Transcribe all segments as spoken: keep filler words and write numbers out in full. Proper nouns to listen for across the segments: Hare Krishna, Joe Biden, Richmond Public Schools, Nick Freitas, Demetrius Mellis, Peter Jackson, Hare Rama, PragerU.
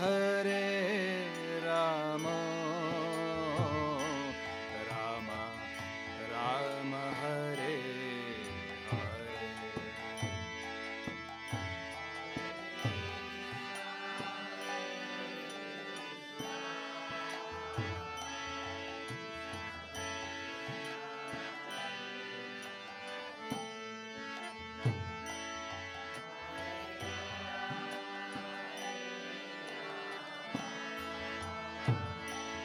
Hare Rama, Rama Rama, Hare Hare, Hare Krishna,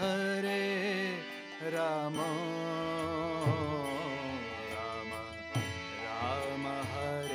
Hare Rama, Rama Rama, Hare.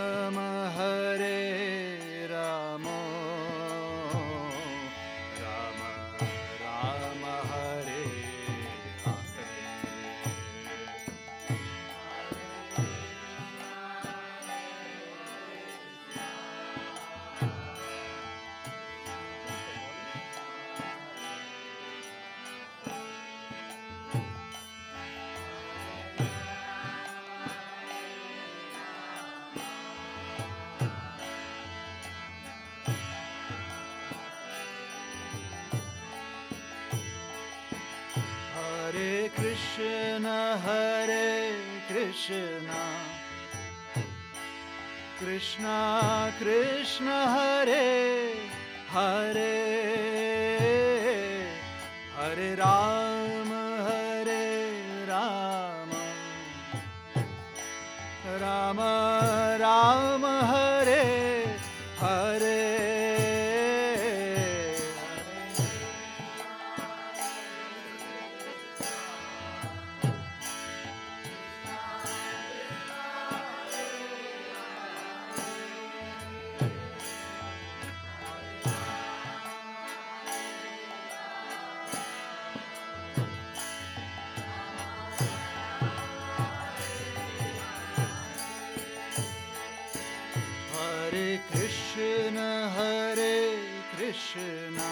Krishna, Hare Hare, Hare Rama, Hare Rama, Rama Rama, Hare. Hare Krishna, Hare Krishna, Krishna Krishna, Hare Hare, Hare Rama, Hare Rama, Rama Rama, Hare Hare. Hare Krishna, Hare Krishna, Krishna Krishna, Hare Hare, Hare Rama, Hare Rama, Rama Rama, Hare Hare. Hare Krishna, Hare Krishna,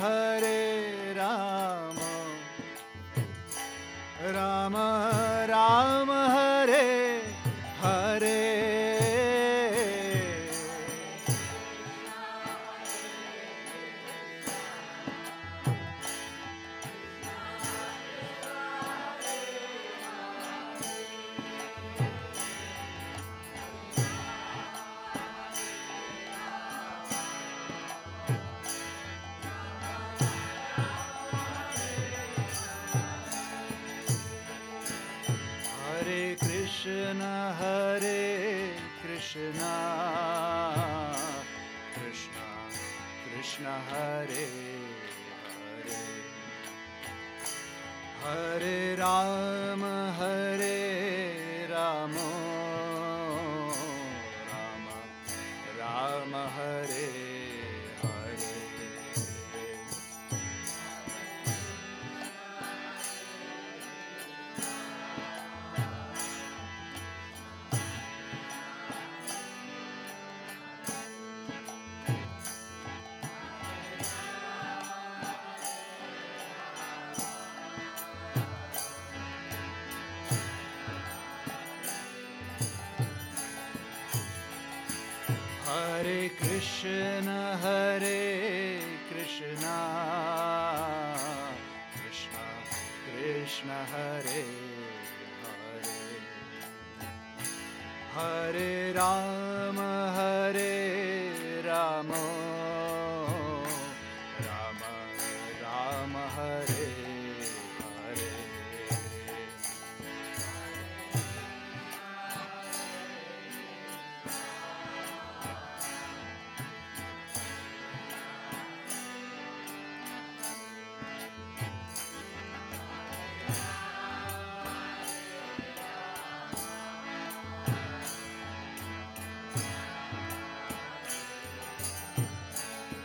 Hare Rama, Rama Rama, Hare Hare. Hare Krishna, Hare Krishna, Krishna Krishna, Hare Hare. Hare Rama, Hare Rama, Rama Rama, Hare Hare. Hare Krishna, Hare Krishna, Krishna Krishna, Hare Hare. Hare Rama, Hare Rama, Rama Rama, Hare Hare. Hare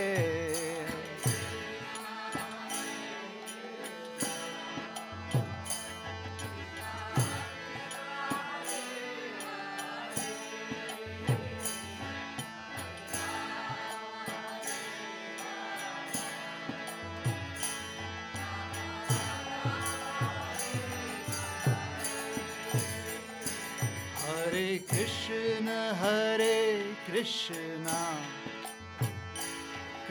Hare Krishna, Hare Krishna,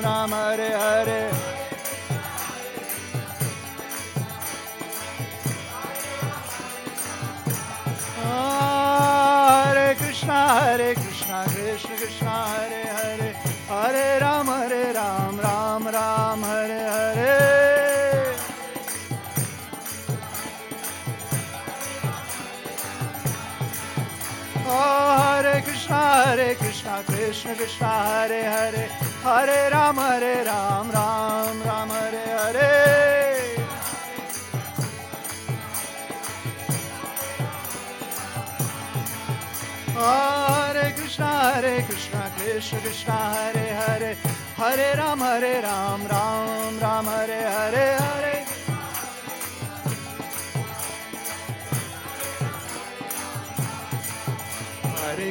Rama Rama, Hare Hare. Hare Krishna, Hare Krishna, Krishna Krishna, Hare Hare, Hare Rama, Hare Rama, Rama Rama, Hare Hare. Hare Krishna, Hare Krishna, Krishna Krishna, Hare Hare, Hare Ram, Hare Ram, Ram Ram, Hare Hare. Hare Krishna, Hare Krishna, Krishna Krishna, Hare Hare, Hare Ram, Hare Ram, Ram Ram, Hare Hare. Hare Krishna, Hare Krishna, Krishna Krishna, Hare Hare, Hare Ram, Hare Ram, Ram Ram, Hare Hare. Hare Krishna, Hare Krishna, Krishna Krishna, Hare Hare, Hare Ram, Hare Ram, Ram Ram, Hare Hare, Hare. Hare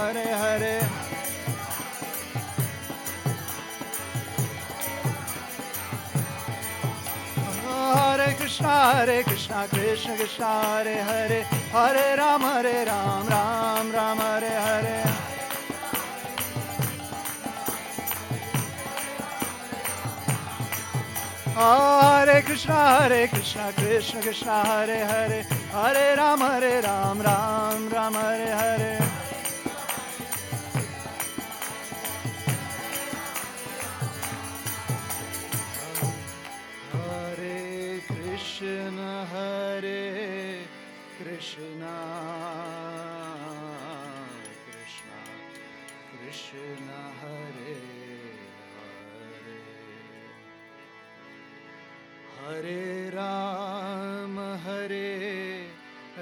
Hare Hare. Oh, Hare Krishna, Hare Krishna, Krishna Krishna, Hare Hare, Hare Rama, Hare Rama, Rama Rama, Hare Hare. Oh, Hare Krishna, Hare Krishna, Krishna Krishna, Hare Hare, Hare Rama, Hare Rama, Rama Rama, Hare Hare. Hare Krishna, Hare Krishna, Krishna Krishna, Hare. Hare Rama, Hare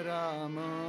Rama.